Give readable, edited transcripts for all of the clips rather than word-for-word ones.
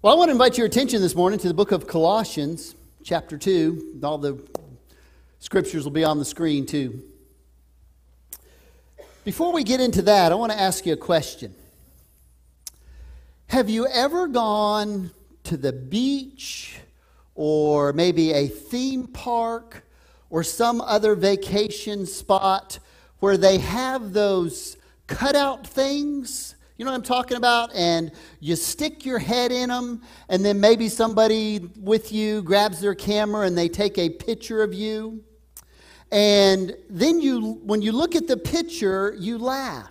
Well, I want to invite your attention this morning to the book of Colossians, chapter 2. All the scriptures will be on the screen, too. Before we get into that, I want to ask you a question. Have you ever gone to the beach or maybe a theme park or some other vacation spot where they have those cutout things? You know what I'm talking about? And you stick your head in them, and then maybe somebody with you grabs their camera and they take a picture of you. And then when you look at the picture, you laugh.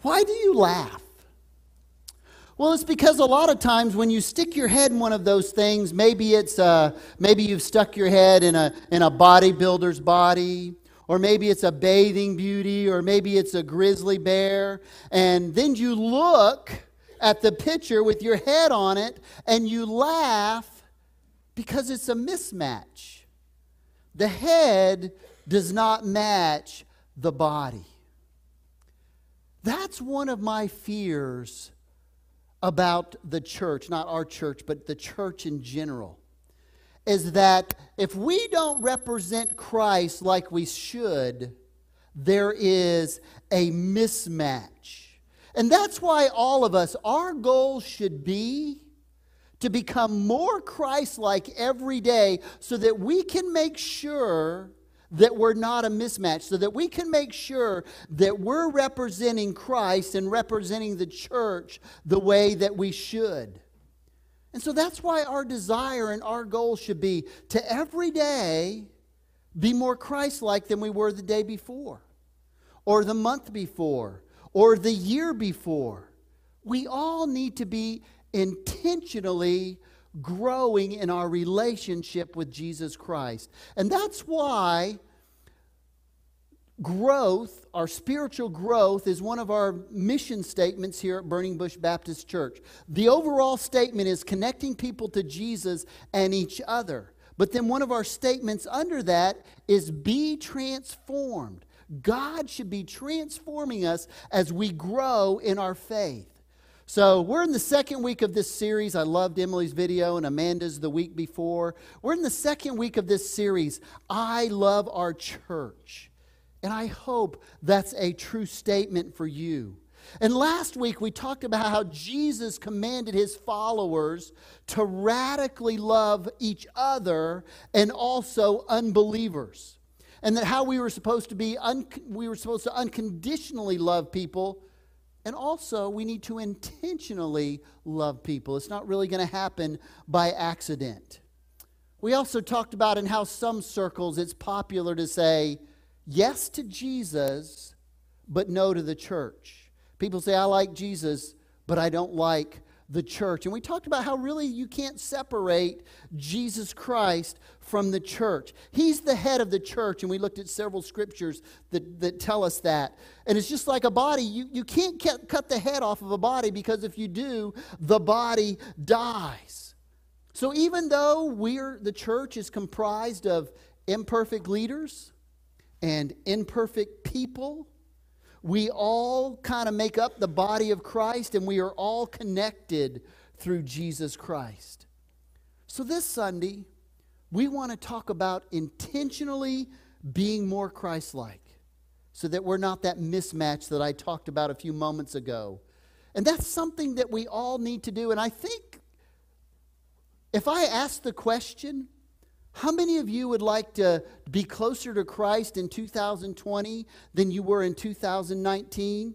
Why do you laugh? Well, it's because a lot of times when you stick your head in one of those things, maybe you've stuck your head in a bodybuilder's body. Or maybe it's a bathing beauty, or maybe it's a grizzly bear. And then you look at the picture with your head on it, and you laugh because it's a mismatch. The head does not match the body. That's one of my fears about the church, not our church, but the church in general. Is that if we don't represent Christ like we should, there is a mismatch. And that's why all of us, our goal should be to become more Christ-like every day so that we can make sure that we're not a mismatch, so that we can make sure that we're representing Christ and representing the church the way that we should. And so that's why our desire and our goal should be to every day be more Christ-like than we were the day before, or the month before, or the year before. We all need to be intentionally growing in our relationship with Jesus Christ. And that's why growth, our spiritual growth, is one of our mission statements here at Burning Bush Baptist Church. The overall statement is connecting people to Jesus and each other. But then one of our statements under that is be transformed. God should be transforming us as we grow in our faith. So we're in the second week of this series. I loved Emily's video and Amanda's the week before. We're in the second week of this series, I Love Our Church. And I hope that's a true statement for you. And last week we talked about how Jesus commanded his followers to radically love each other and also unbelievers. And that how we were supposed to unconditionally love people. And also we need to intentionally love people. It's not really going to happen by accident. We also talked about in how some circles it's popular to say, yes to Jesus, but no to the church. People say, I like Jesus, but I don't like the church. And we talked about how really you can't separate Jesus Christ from the church. He's the head of the church, and we looked at several scriptures that tell us that. And it's just like a body. You can't cut the head off of a body, because if you do, the body dies. So even though the church is comprised of imperfect leaders and imperfect people, we all kind of make up the body of Christ, and we are all connected through Jesus Christ. So this Sunday, we want to talk about intentionally being more Christ-like so that we're not that mismatch that I talked about a few moments ago. And that's something that we all need to do. And I think if I ask the question, how many of you would like to be closer to Christ in 2020 than you were in 2019?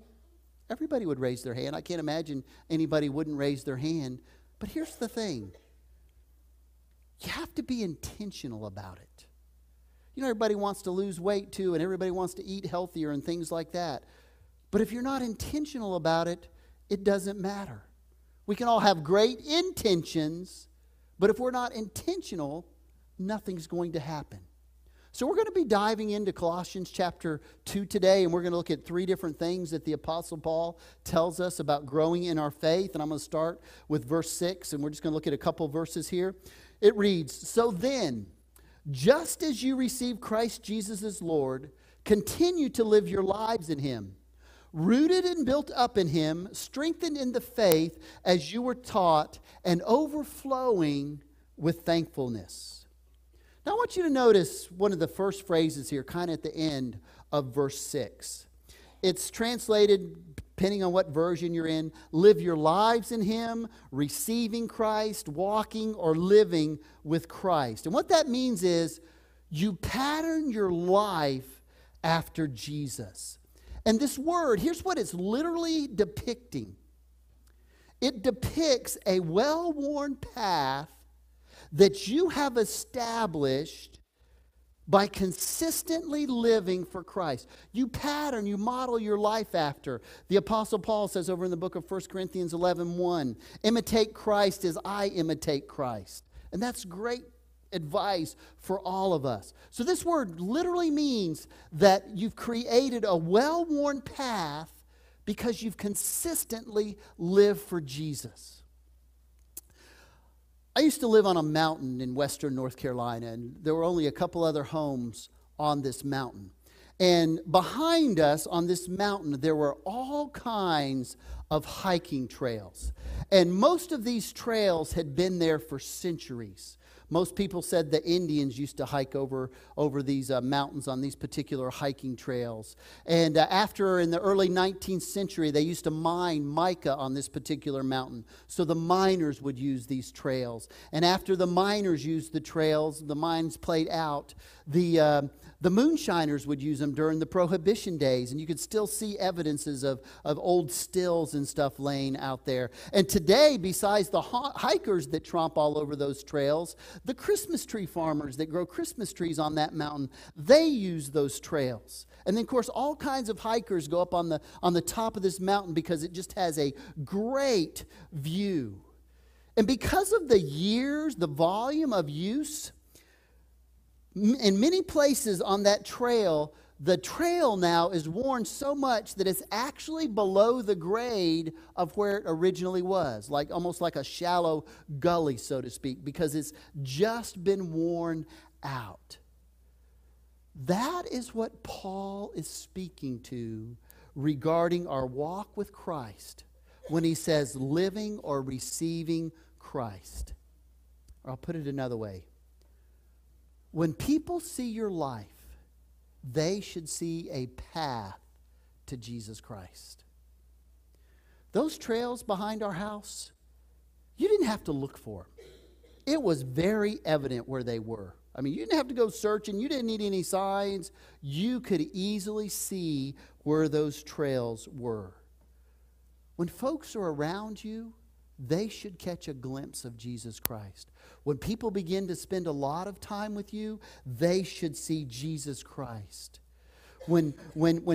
Everybody would raise their hand. I can't imagine anybody wouldn't raise their hand. But here's the thing. You have to be intentional about it. You know, everybody wants to lose weight too, and everybody wants to eat healthier and things like that. But if you're not intentional about it, it doesn't matter. We can all have great intentions, but if we're not intentional, nothing's going to happen. So we're going to be diving into Colossians chapter 2 today, and we're going to look at three different things that the Apostle Paul tells us about growing in our faith. And I'm going to start with verse 6, and we're just going to look at a couple verses here. It reads, "So then, just as you receive Christ Jesus as Lord, continue to live your lives in Him, rooted and built up in him, strengthened in the faith as you were taught, and overflowing with thankfulness. Now I want you to notice one of the first phrases here, kind of at the end of verse 6. It's translated, depending on what version you're in, live your lives in him, receiving Christ, walking or living with Christ. And what that means is you pattern your life after Jesus. And this word, here's what it's literally depicting. It depicts a well-worn path that you have established by consistently living for Christ. You pattern, you model your life after. The Apostle Paul says over in the book of 1 Corinthians 11:1, imitate Christ as I imitate Christ. And that's great advice for all of us. So this word literally means that you've created a well-worn path because you've consistently lived for Jesus. I used to live on a mountain in western North Carolina, and there were only a couple other homes on this mountain. And behind us on this mountain, there were all kinds of hiking trails. And most of these trails had been there for centuries. Most people said the Indians used to hike over these mountains on these particular hiking trails. And after, in the early 19th century, they used to mine mica on this particular mountain. So the miners would use these trails. And after the miners used the trails, the mines played out, the moonshiners would use them during the Prohibition days. And you could still see evidences of old stills and stuff laying out there. And today, besides the hikers that tromp all over those trails, the Christmas tree farmers that grow Christmas trees on that mountain, they use those trails. And then, of course, all kinds of hikers go up on the top of this mountain because it just has a great view. And because of the years, the volume of use, in many places on that trail, the trail now is worn so much that it's actually below the grade of where it originally was, like almost like a shallow gully, so to speak, because it's just been worn out. That is what Paul is speaking to regarding our walk with Christ when he says living or receiving Christ. Or I'll put it another way. When people see your life, they should see a path to Jesus Christ. Those trails behind our house, you didn't have to look for them. It was very evident where they were. I mean, you didn't have to go searching. You didn't need any signs. You could easily see where those trails were. When folks are around you, they should catch a glimpse of Jesus Christ. When people begin to spend a lot of time with you, they should see Jesus Christ. When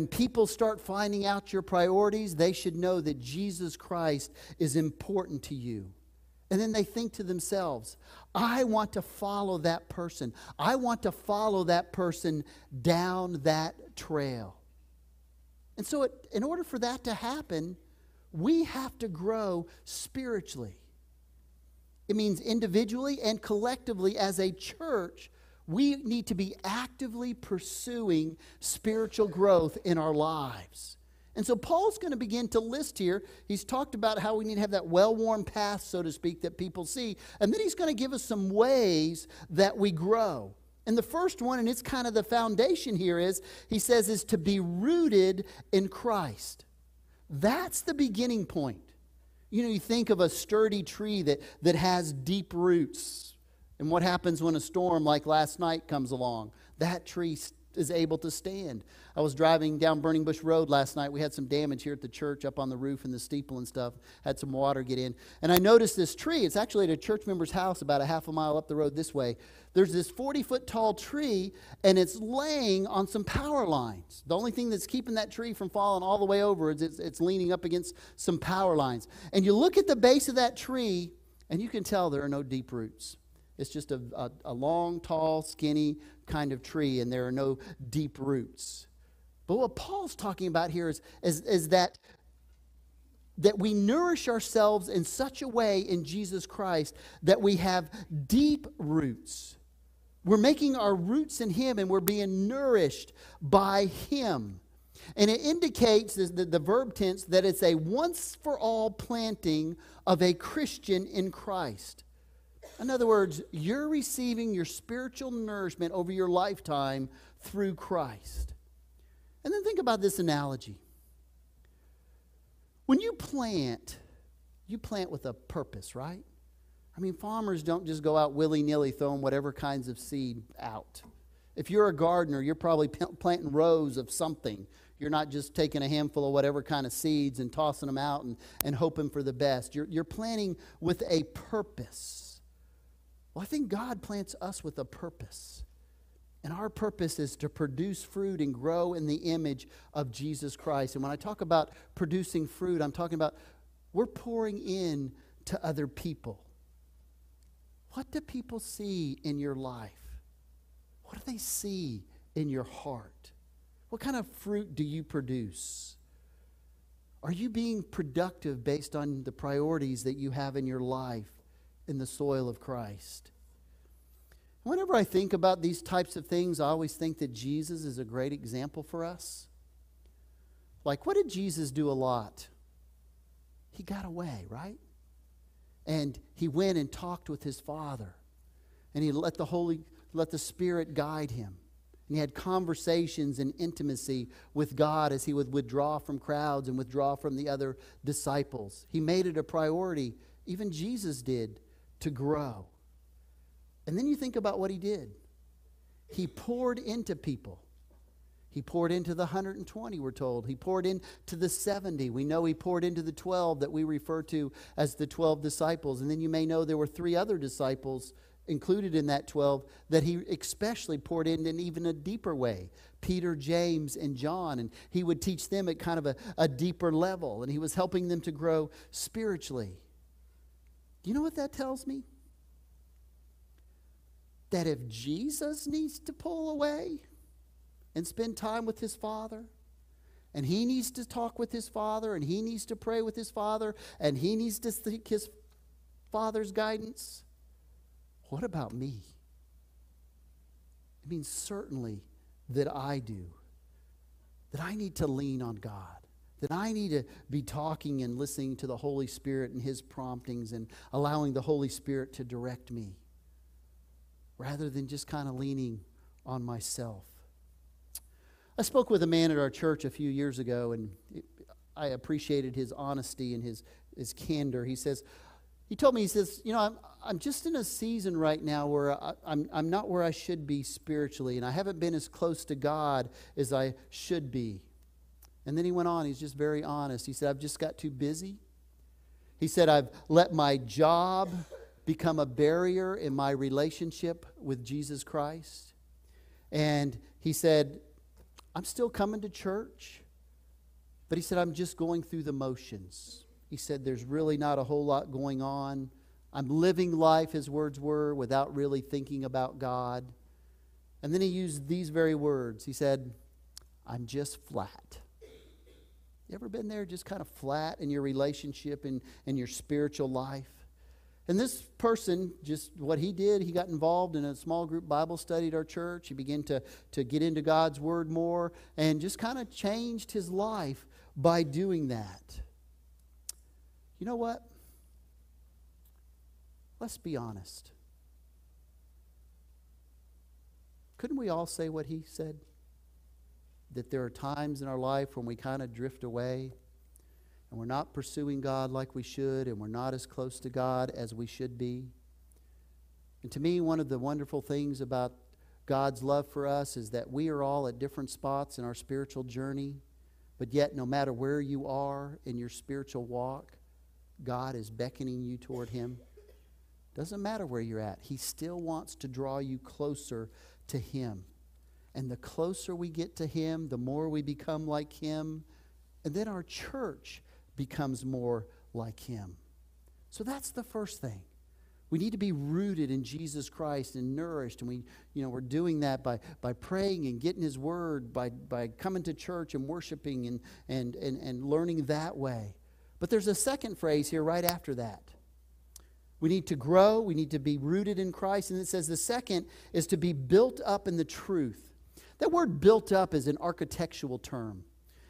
people start finding out your priorities, they should know that Jesus Christ is important to you. And then they think to themselves, I want to follow that person. I want to follow that person down that trail. And so in order for that to happen, we have to grow spiritually. It means individually and collectively as a church, we need to be actively pursuing spiritual growth in our lives. And so Paul's going to begin to list here. He's talked about how we need to have that well-worn path, so to speak, that people see. And then he's going to give us some ways that we grow. And the first one, and it's kind of the foundation here, is he says is to be rooted in Christ. That's the beginning point. You know, you think of a sturdy tree that has deep roots. And what happens when a storm like last night comes along? That tree is able to stand. I was driving down Burning Bush Road last night. We had some damage here at the church up on the roof and the steeple and stuff. Had some water get in. And I noticed this tree. It's actually at a church member's house about a half a mile up the road this way. There's this 40-foot tall tree, and it's laying on some power lines. The only thing that's keeping that tree from falling all the way over is it's leaning up against some power lines. And you look at the base of that tree, and you can tell there are no deep roots. It's just a long, tall, skinny kind of tree, and there are no deep roots. But what Paul's talking about here is that we nourish ourselves in such a way in Jesus Christ that we have deep roots. We're making our roots in him, and we're being nourished by him. And it indicates the verb tense that it's a once-for-all planting of a Christian in Christ. In other words, you're receiving your spiritual nourishment over your lifetime through Christ. And then think about this analogy. When you plant with a purpose, right? I mean, farmers don't just go out willy-nilly throwing whatever kinds of seed out. If you're a gardener, you're probably planting rows of something. You're not just taking a handful of whatever kind of seeds and tossing them out and hoping for the best. You're planting with a purpose. Well, I think God plants us with a purpose. And our purpose is to produce fruit and grow in the image of Jesus Christ. And when I talk about producing fruit, I'm talking about we're pouring in to other people. What do people see in your life? What do they see in your heart? What kind of fruit do you produce? Are you being productive based on the priorities that you have in your life in the soil of Christ? Whenever I think about these types of things, I always think that Jesus is a great example for us. Like, what did Jesus do a lot? He got away, right? And he went and talked with his Father. And he let the Spirit guide him. And he had conversations and intimacy with God as he would withdraw from crowds and withdraw from the other disciples. He made it a priority, even Jesus did, to grow. And then you think about what he did. He poured into people. He poured into the 120, we're told. He poured into the 70. We know he poured into the 12 that we refer to as the 12 disciples. And then you may know there were 3 other disciples included in that 12 that he especially poured in even a deeper way. Peter, James, and John. And he would teach them at kind of a deeper level. And he was helping them to grow spiritually. You know what that tells me? That if Jesus needs to pull away and spend time with his Father, and he needs to talk with his Father, and he needs to pray with his Father, and he needs to seek his Father's guidance, what about me? It means certainly that I do. That I need to lean on God. That I need to be talking and listening to the Holy Spirit and his promptings and allowing the Holy Spirit to direct me rather than just kind of leaning on myself. I spoke with a man at our church a few years ago, and I appreciated his honesty and his candor. He told me, you know, I'm just in a season right now where I'm not where I should be spiritually, and I haven't been as close to God as I should be. And then he went on, he's just very honest. He said, I've just got too busy. He said, I've let my job become a barrier in my relationship with Jesus Christ. And he said, I'm still coming to church, but he said, I'm just going through the motions. He said, there's really not a whole lot going on. I'm living life, his words were, without really thinking about God. And then he used these very words. He said, I'm just flat. You ever been there, just kind of flat in your relationship and your spiritual life? And this person, just what he did, he got involved in a small group Bible study at our church. He began to get into God's Word more and just kind of changed his life by doing that. You know what? Let's be honest. Couldn't we all say what he said? That there are times in our life when we kind of drift away. And we're not pursuing God like we should, and we're not as close to God as we should be. And to me, one of the wonderful things about God's love for us is that we are all at different spots in our spiritual journey, but yet no matter where you are in your spiritual walk, God is beckoning you toward him. Doesn't matter where you're at. He still wants to draw you closer to him. And the closer we get to him, the more we become like him. And then our church becomes more like him. So that's the first thing. We need to be rooted in Jesus Christ and nourished. And we're doing that by praying and getting his word, by coming to church and worshiping and learning that way. But there's a second phrase here right after that. We need to grow. We need to be rooted in Christ. And it says the second is to be built up in the truth. That word built up is an architectural term.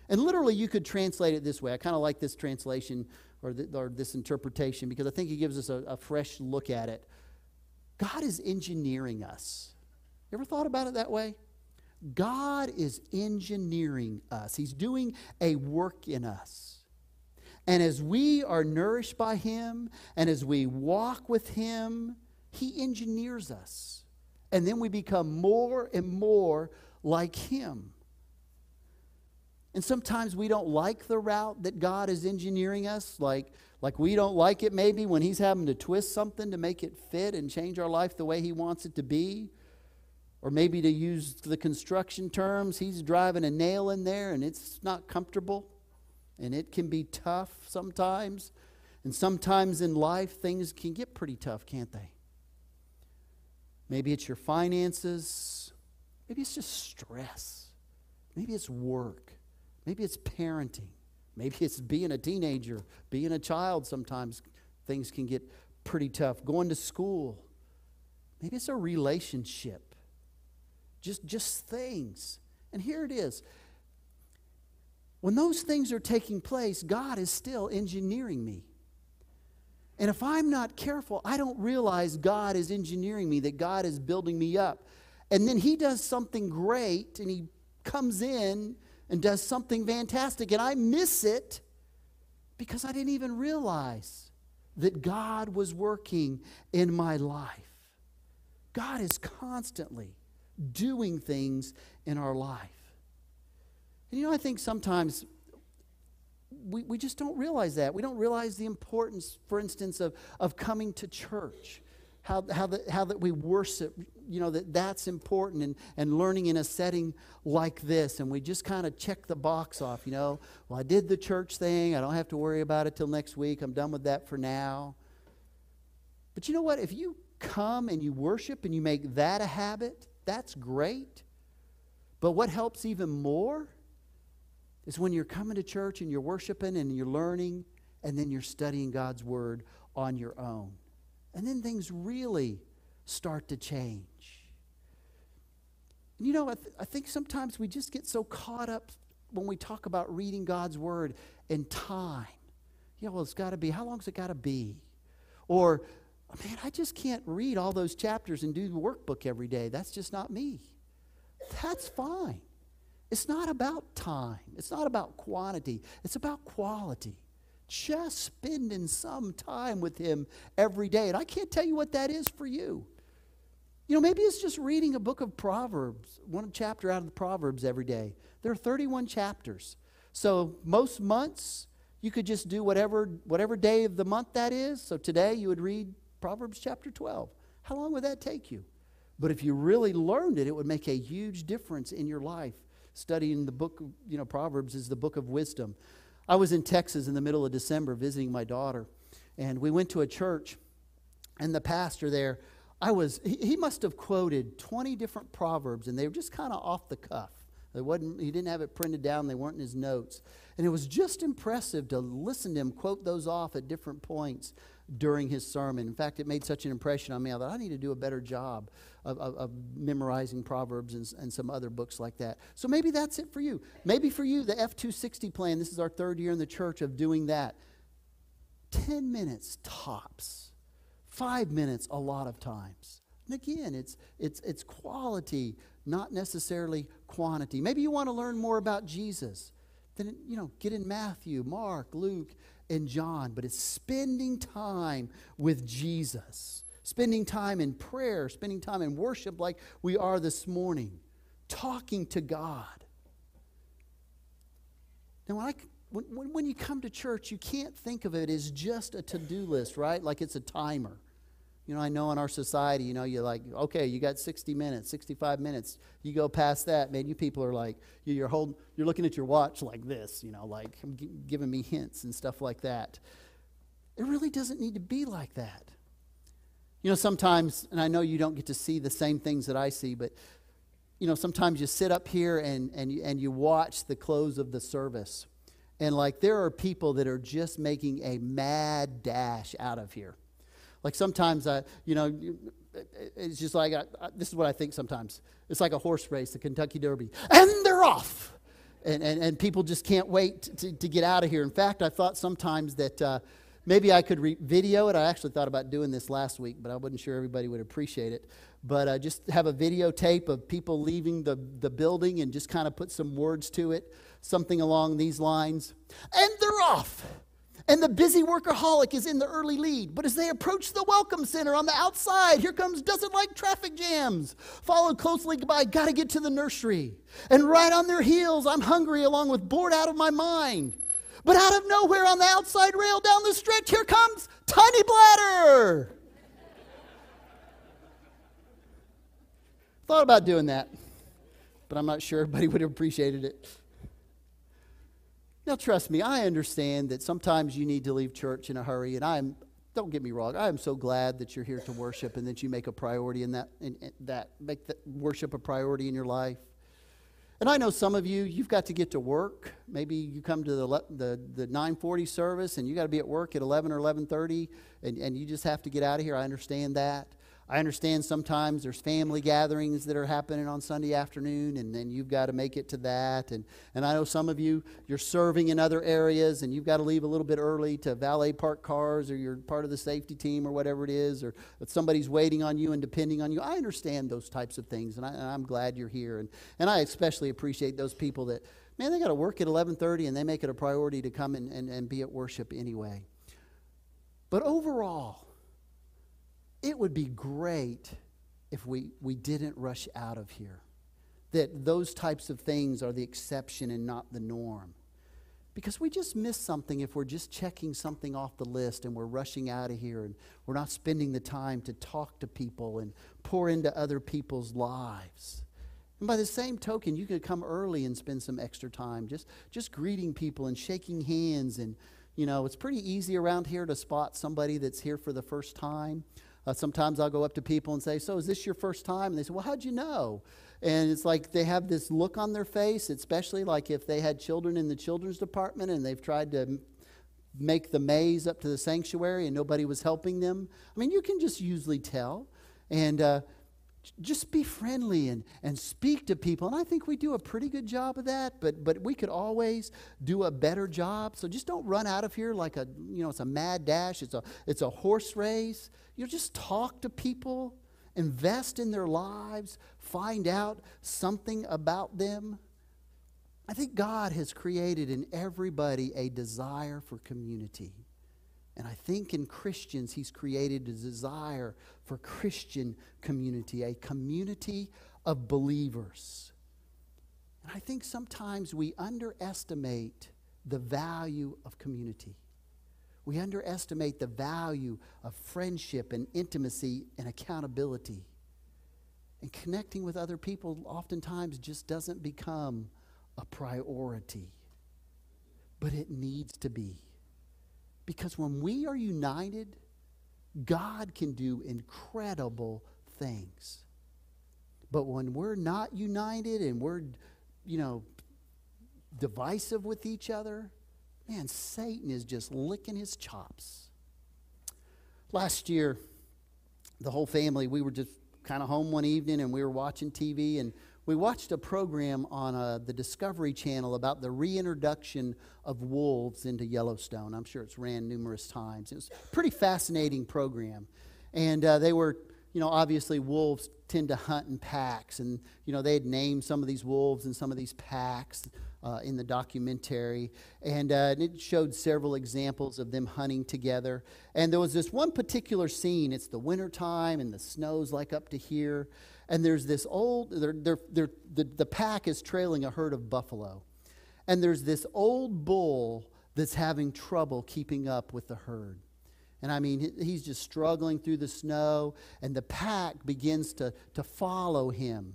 And literally, you could translate it this way. I kind of like this translation or this interpretation because I think it gives us a fresh look at it. God is engineering us. You ever thought about it that way? God is engineering us. He's doing a work in us. And as we are nourished by Him, and as we walk with Him, He engineers us. And then we become more and more like Him. And sometimes we don't like the route that God is engineering us, like we don't like it maybe when He's having to twist something to make it fit and change our life the way He wants it to be. Or maybe to use the construction terms, He's driving a nail in there and it's not comfortable. And it can be tough sometimes. And sometimes in life, things can get pretty tough, can't they? Maybe it's your finances. Maybe it's just stress. Maybe it's work. Maybe it's parenting. Maybe it's being a teenager, being a child. Sometimes things can get pretty tough. Going to school. Maybe it's a relationship. Just things. And here it is. When those things are taking place, God is still engineering me. And if I'm not careful, I don't realize God is engineering me, that God is building me up. And then He does something great, and He comes in and does something fantastic, and I miss it because I didn't even realize that God was working in my life. God is constantly doing things in our life. And I think sometimes we just don't realize that. We don't realize the importance, for instance, of coming to church, how that we worship, that's important, and learning in a setting like this. And we just kind of check the box off, Well, I did the church thing. I don't have to worry about it till next week. I'm done with that for now. But you know what? If you come and you worship and you make that a habit, that's great. But what helps even more is when you're coming to church and you're worshiping and you're learning, and then you're studying God's Word on your own. And then things really start to change. And I think sometimes we just get so caught up when we talk about reading God's Word in time. It's got to be, how long's it got to be? Or, man, I just can't read all those chapters and do the workbook every day. That's just not me. That's fine. It's not about time. It's not about quantity. It's about quality. Just spending some time with Him every day. And I can't tell you what that is for you. Maybe it's just reading a book of Proverbs, one chapter out of the Proverbs every day. There are 31 chapters. So most months, you could just do whatever day of the month that is. So today you would read Proverbs chapter 12. How long would that take you? But if you really learned it, it would make a huge difference in your life. Studying the book, Proverbs is the book of wisdom. I was in Texas in the middle of December visiting my daughter, and we went to a church, and the pastor there, he must have quoted 20 different Proverbs, and they were just kind of off the cuff. He didn't have it printed down, they weren't in his notes. And it was just impressive to listen to him quote those off at different points during his sermon. In fact, it made such an impression on me that I need to do a better job of memorizing Proverbs and some other books like that. So maybe that's it for you. Maybe for you, the F260 plan, this is our third year in the church of doing that. 10 minutes tops. 5 minutes a lot of times. And again, it's quality, not necessarily quantity. Maybe you want to learn more about Jesus. Then, get in Matthew, Mark, Luke, and John. But it's spending time with Jesus. Spending time in prayer, spending time in worship like we are this morning, talking to God. Now, when you come to church, you can't think of it as just a to-do list, right? Like it's a timer. I know in our society, you're like, okay, you got 60 minutes, 65 minutes. You go past that, man, you people are like, you're looking at your watch like this, like giving me hints and stuff like that. It really doesn't need to be like that. Sometimes, and I know you don't get to see the same things that I see, but, sometimes you sit up here and you watch the close of the service. And, there are people that are just making a mad dash out of here. Sometimes, it's just like, this is what I think sometimes. It's like a horse race, the Kentucky Derby. And they're off! and people just can't wait to get out of here. In fact, I thought sometimes that maybe I could video it. I actually thought about doing this last week, but I wasn't sure everybody would appreciate it. But just have a videotape of people leaving the building and just kind of put some words to it, something along these lines. And they're off. And the busy workaholic is in the early lead. But as they approach the welcome center on the outside, here comes doesn't like traffic jams, followed closely by gotta get to the nursery. And right on their heels, I'm hungry, along with bored out of my mind. But out of nowhere on the outside rail down the stretch, here comes Tiny Bladder. Thought about doing that, but I'm not sure everybody would have appreciated it. Now, trust me, I understand that sometimes you need to leave church in a hurry, and don't get me wrong, I am so glad that you're here to worship and that you make a priority in that, make that worship a priority in your life. And I know some of you, you've got to get to work. Maybe you come to the 9:40 service, and you got to be at work at 11 or 11:30, and you just have to get out of here. I understand that. I understand sometimes there's family gatherings that are happening on Sunday afternoon, and then you've got to make it to that. And I know some of you, you're serving in other areas, and you've got to leave a little bit early to valet park cars, or you're part of the safety team or whatever it is, or that somebody's waiting on you and depending on you. I understand those types of things, and I'm glad you're here. And I especially appreciate those people that, man, they got to work at 11:30, and they make it a priority to come and be at worship anyway. But overall, it would be great if we didn't rush out of here. That those types of things are the exception and not the norm. Because we just miss something if we're just checking something off the list and we're rushing out of here and we're not spending the time to talk to people and pour into other people's lives. And by the same token, you could come early and spend some extra time just greeting people and shaking hands. And, you know, it's pretty easy around here to spot somebody that's here for the first time. Sometimes I'll go up to people and say, so is this your first time? And they say, well, how'd you know? And it's like they have this look on their face, especially like if they had children in the children's department and they've tried to make the maze up to the sanctuary and nobody was helping them. I mean, you can just usually tell. And just be friendly and speak to people. And I think we do a pretty good job of that, but we could always do a better job. So just don't run out of here like it's a mad dash, it's a horse race. You just talk to people, invest in their lives, find out something about them. I think God has created in everybody a desire for community. And I think in Christians, he's created a desire for Christian community, a community of believers. And I think sometimes we underestimate the value of community. We underestimate the value of friendship and intimacy and accountability. And connecting with other people oftentimes just doesn't become a priority. But it needs to be. Because when we are united, God can do incredible things. But when we're not united and we're, divisive with each other, man, Satan is just licking his chops. Last year, the whole family, we were just kind of home one evening and we were watching TV, and we watched a program on the Discovery Channel about the reintroduction of wolves into Yellowstone. I'm sure it's ran numerous times. It was a pretty fascinating program. And they were, obviously wolves tend to hunt in packs. And, they had named some of these wolves and some of these packs in the documentary. And it showed several examples of them hunting together. And there was this one particular scene. It's the wintertime and the snow's like up to here. And there's this old, the pack is trailing a herd of buffalo. And there's this old bull that's having trouble keeping up with the herd. And I mean, he's just struggling through the snow, and the pack begins to follow him.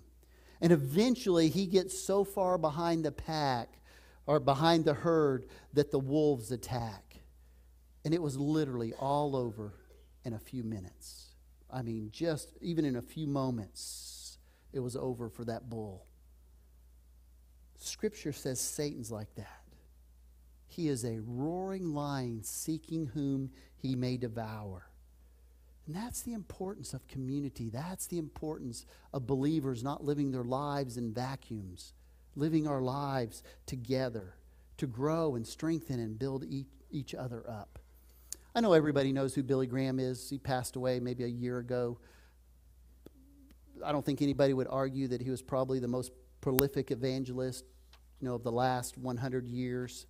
And eventually he gets so far behind the pack, or behind the herd, that the wolves attack. And it was literally all over in a few minutes. I mean, just even in a few moments, it was over for that bull. Scripture says Satan's like that. He is a roaring lion seeking whom he may devour. And that's the importance of community. That's the importance of believers not living their lives in vacuums, living our lives together to grow and strengthen and build each other up. I know everybody knows who Billy Graham is. He passed away maybe a year ago. I don't think anybody would argue that he was probably the most prolific evangelist, of the last 100 years.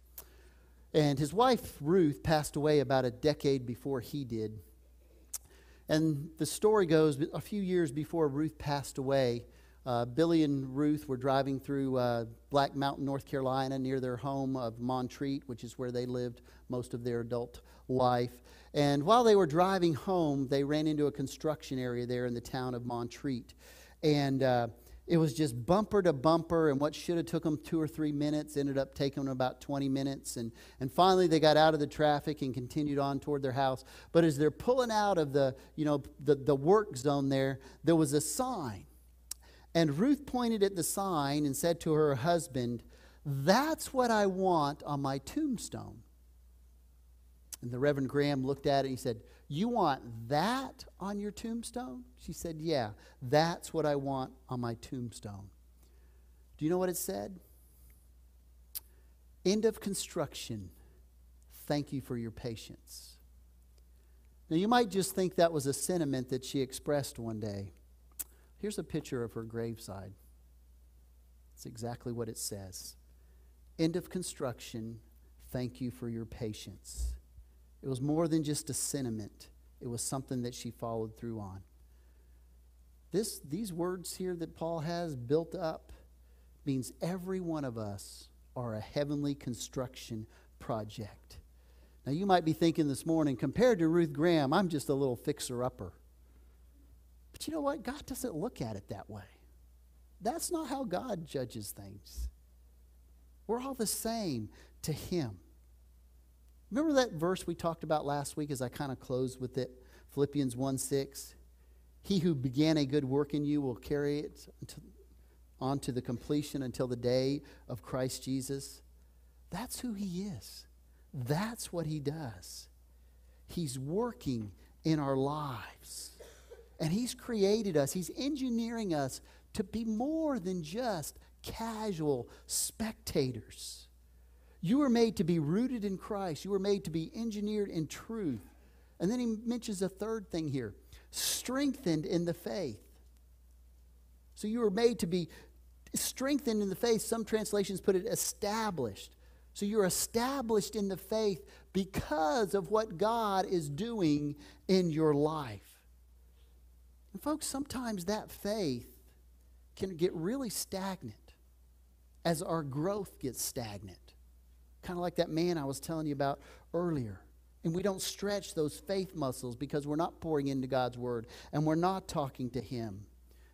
And his wife, Ruth, passed away about a decade before he did. And the story goes, a few years before Ruth passed away, Billy and Ruth were driving through Black Mountain, North Carolina, near their home of Montreat, which is where they lived most of their adult life. And while they were driving home, they ran into a construction area there in the town of Montreat. And it was just bumper to bumper, and what should have took them 2 or 3 minutes ended up taking them about 20 minutes. And finally, they got out of the traffic and continued on toward their house. But as they're pulling out of the work zone there was a sign. And Ruth pointed at the sign and said to her husband, "That's what I want on my tombstone." And the Reverend Graham looked at it and he said, "You want that on your tombstone?" She said, "Yeah, that's what I want on my tombstone." Do you know what it said? "End of construction. Thank you for your patience." Now you might just think that was a sentiment that she expressed one day. Here's a picture of her graveside. It's exactly what it says. End of construction. Thank you for your patience. It was more than just a sentiment. It was something that she followed through on. These words here that Paul has built up means every one of us are a heavenly construction project. Now you might be thinking this morning, compared to Ruth Graham, I'm just a little fixer-upper. But you know what? God doesn't look at it that way. That's not how God judges things. We're all the same to Him. Remember that verse we talked about last week as I kind of closed with it? Philippians 1:6. "He who began a good work in you will carry it on to the completion until the day of Christ Jesus." That's who He is. That's what He does. He's working in our lives. And He's created us. He's engineering us to be more than just casual spectators. You were made to be rooted in Christ. You were made to be engineered in truth. And then he mentions a third thing here. Strengthened in the faith. So you were made to be strengthened in the faith. Some translations put it established. So you're established in the faith because of what God is doing in your life. And folks, sometimes that faith can get really stagnant as our growth gets stagnant. Kind of like that man I was telling you about earlier. And we don't stretch those faith muscles because we're not pouring into God's Word. And we're not talking to Him.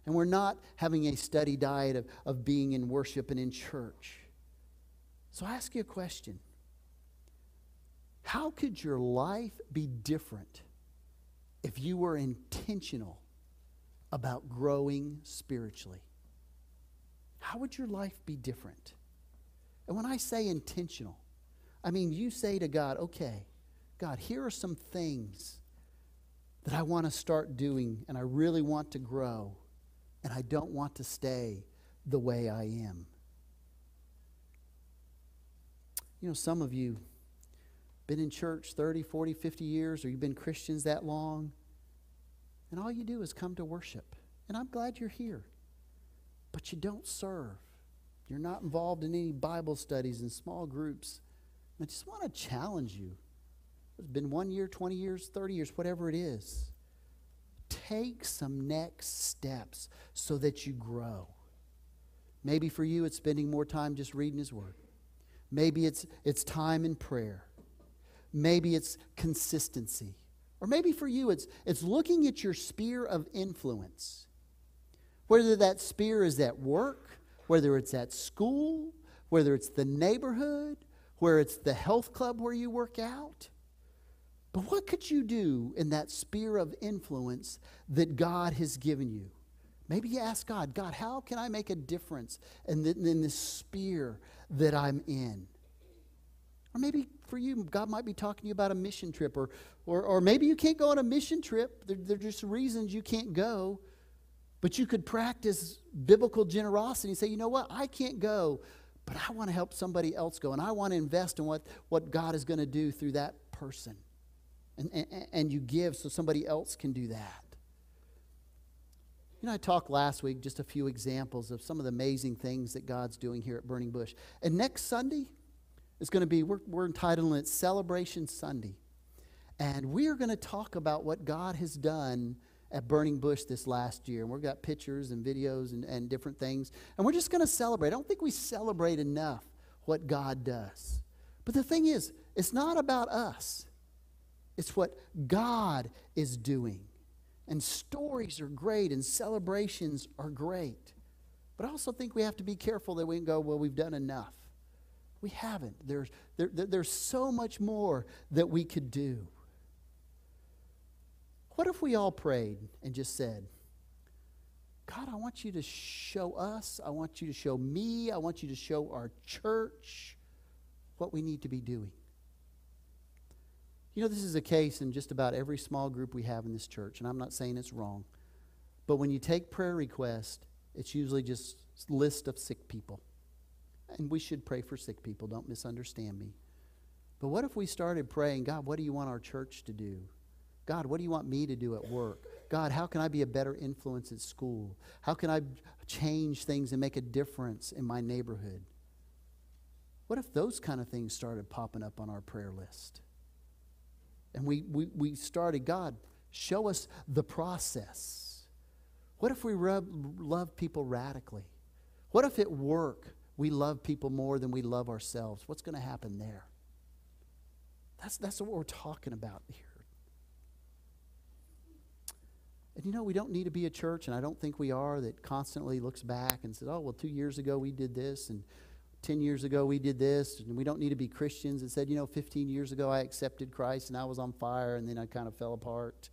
And we're not having a steady diet of being in worship and in church. So I ask you a question. How could your life be different if you were intentional about growing spiritually? How would your life be different? And when I say intentional, I mean you say to God, "Okay, God, here are some things that I want to start doing and I really want to grow and I don't want to stay the way I am." Some of you been in church 30, 40, 50 years, or you've been Christians that long, and all you do is come to worship. And I'm glad you're here, but you don't serve. You're not involved in any Bible studies and small groups. I just want to challenge you. It's been 1 year, 20 years, 30 years, whatever it is. Take some next steps so that you grow. Maybe for you it's spending more time just reading His Word. Maybe it's time in prayer. Maybe it's consistency. Or maybe for you it's looking at your sphere of influence. Whether that sphere is at work, whether it's at school, whether it's the neighborhood, whether it's the health club where you work out. But what could you do in that sphere of influence that God has given you? Maybe you ask God, "God, how can I make a difference in this sphere that I'm in?" Or maybe for you, God might be talking to you about a mission trip. Or maybe you can't go on a mission trip. There are just reasons you can't go. But you could practice biblical generosity and say, you know what, I can't go, but I want to help somebody else go, and I want to invest in what God is going to do through that person. And you give so somebody else can do that. You know, I talked last week, just a few examples of some of the amazing things that God's doing here at Burning Bush. And next Sunday is going to be, we're entitling it Celebration Sunday. And we're going to talk about what God has done at Burning Bush this last year. And we've got pictures and videos and different things. And we're just going to celebrate. I don't think we celebrate enough what God does. But the thing is, it's not about us. It's what God is doing. And stories are great and celebrations are great. But I also think we have to be careful that we can go, well, we've done enough. We haven't. There's so much more that we could do. What if we all prayed and just said, God, I want you to show us, I want you to show me, I want you to show our church what we need to be doing. You know, this is a case in just about every small group we have in this church, and I'm not saying it's wrong. But when you take prayer requests, it's usually just a list of sick people. And we should pray for sick people, don't misunderstand me. But what if we started praying, God, what do you want our church to do? God, what do you want me to do at work? God, how can I be a better influence at school? How can I change things and make a difference in my neighborhood? What if those kind of things started popping up on our prayer list? And we started, God, show us the process. What if we love people radically? What if at work we love people more than we love ourselves? What's going to happen there? That's what we're talking about here. And you know, we don't need to be a church, and I don't think we are, that constantly looks back and says, oh, well, 2 years ago we did this, and 10 years ago we did this, and we don't need to be Christians and said, you know, 15 years ago I accepted Christ and I was on fire and then I kind of fell apart.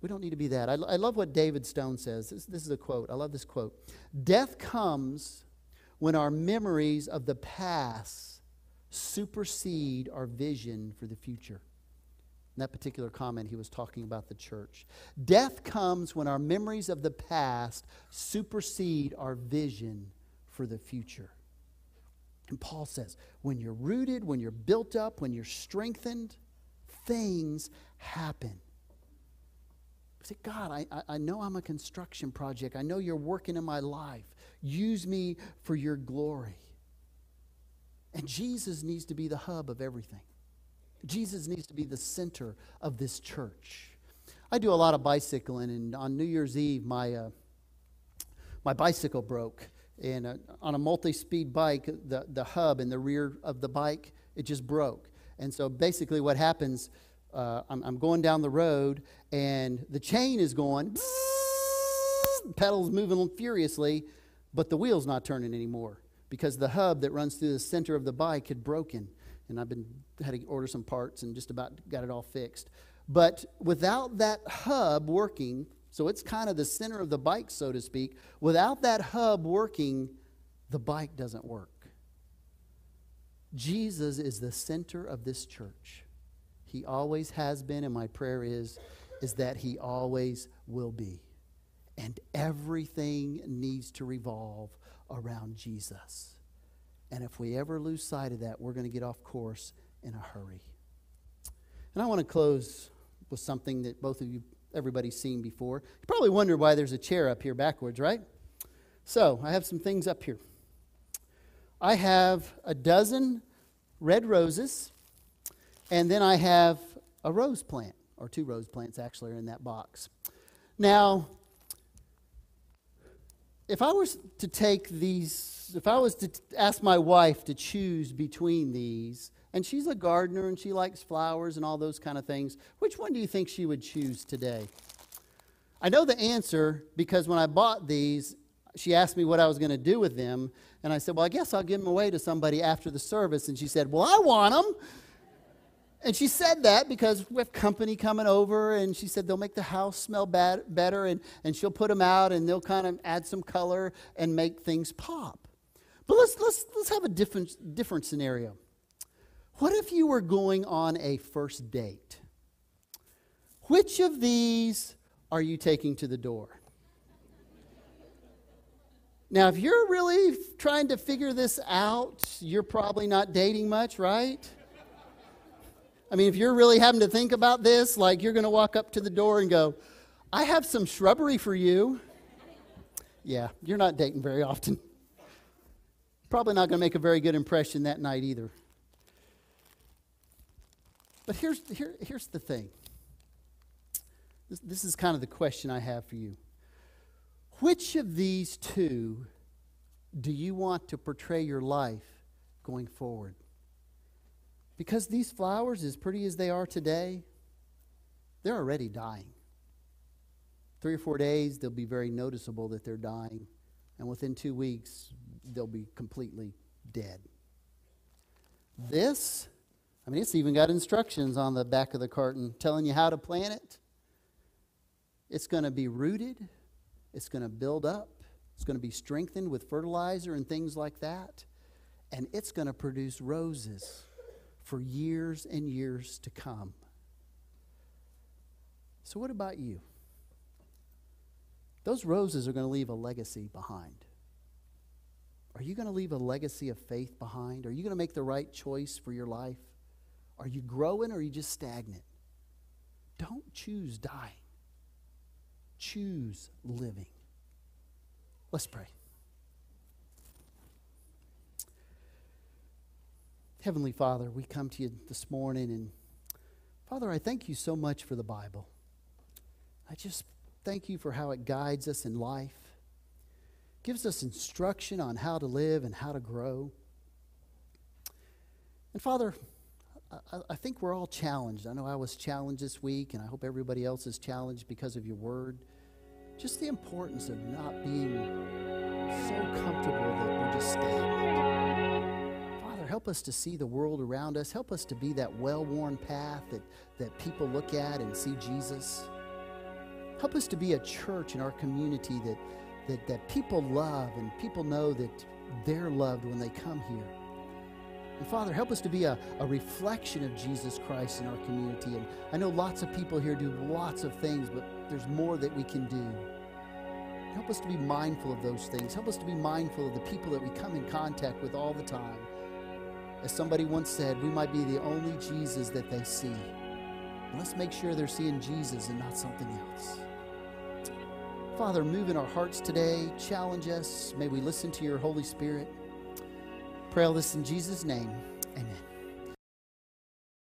We don't need to be that. I love what David Stone says. This is a quote. I love this quote. Death comes when our memories of the past supersede our vision for the future. In that particular comment, he was talking about the church. Death comes when our memories of the past supersede our vision for the future. And Paul says, when you're rooted, when you're built up, when you're strengthened, things happen. I say, God, I know I'm a construction project. I know you're working in my life. Use me for your glory. And Jesus needs to be the hub of everything. Jesus needs to be the center of this church. I do a lot of bicycling, and on New Year's Eve, my bicycle broke. And on a multi-speed bike, the hub in the rear of the bike, it just broke. And so basically what happens, I'm going down the road, and the chain is going, pedals moving furiously, but the wheel's not turning anymore because the hub that runs through the center of the bike had broken. And I've had to order some parts and just about got it all fixed. But without that hub working, so it's kind of the center of the bike, so to speak. Without that hub working, the bike doesn't work. Jesus is the center of this church. He always has been, and my prayer is that he always will be. And everything needs to revolve around Jesus. And if we ever lose sight of that, we're going to get off course in a hurry. And I want to close with something that both of you, everybody's seen before. You probably wonder why there's a chair up here backwards, right? So I have some things up here. I have a dozen red roses, and then I have a rose plant, or two rose plants actually are in that box. Now, if I was to take these, if I was to ask my wife to choose between these, and she's a gardener, and she likes flowers and all those kind of things. Which one do you think she would choose today? I know the answer because when I bought these, she asked me what I was going to do with them. And I said, well, I guess I'll give them away to somebody after the service. And she said, well, I want them. And she said that because we have company coming over. And she said they'll make the house smell better. And she'll put them out, and they'll kind of add some color and make things pop. But let's have a different scenario. What if you were going on a first date? Which of these are you taking to the door? Now, if you're really trying to figure this out, you're probably not dating much, right? I mean, if you're really having to think about this, like you're going to walk up to the door and go, I have some shrubbery for you. Yeah, you're not dating very often. Probably not going to make a very good impression that night either. But here's the thing. This is kind of the question I have for you. Which of these two do you want to portray your life going forward? Because these flowers, as pretty as they are today, they're already dying. 3 or 4 days, they'll be very noticeable that they're dying. And within 2 weeks, they'll be completely dead. This, I mean, it's even got instructions on the back of the carton telling you how to plant it. It's going to be rooted. It's going to build up. It's going to be strengthened with fertilizer and things like that. And it's going to produce roses for years and years to come. So what about you? Those roses are going to leave a legacy behind. Are you going to leave a legacy of faith behind? Are you going to make the right choice for your life? Are you growing or are you just stagnant? Don't choose dying. Choose living. Let's pray. Heavenly Father, we come to you this morning, and Father, I thank you so much for the Bible. I just thank you for how it guides us in life, gives us instruction on how to live and how to grow. And Father, I think we're all challenged. I know I was challenged this week, and I hope everybody else is challenged because of your word. Just the importance of not being so comfortable that we're just stagnant. Father, help us to see the world around us. Help us to be that well-worn path that people look at and see Jesus. Help us to be a church in our community that people love and people know that they're loved when they come here. And Father, help us to be a reflection of Jesus Christ in our community. And I know lots of people here do lots of things, but there's more that we can do. Help us to be mindful of those things. Help us to be mindful of the people that we come in contact with all the time. As somebody once said, we might be the only Jesus that they see. And let's make sure they're seeing Jesus and not something else. Father, move in our hearts today. Challenge us. May we listen to your Holy Spirit. Pray all this in Jesus' name. Amen.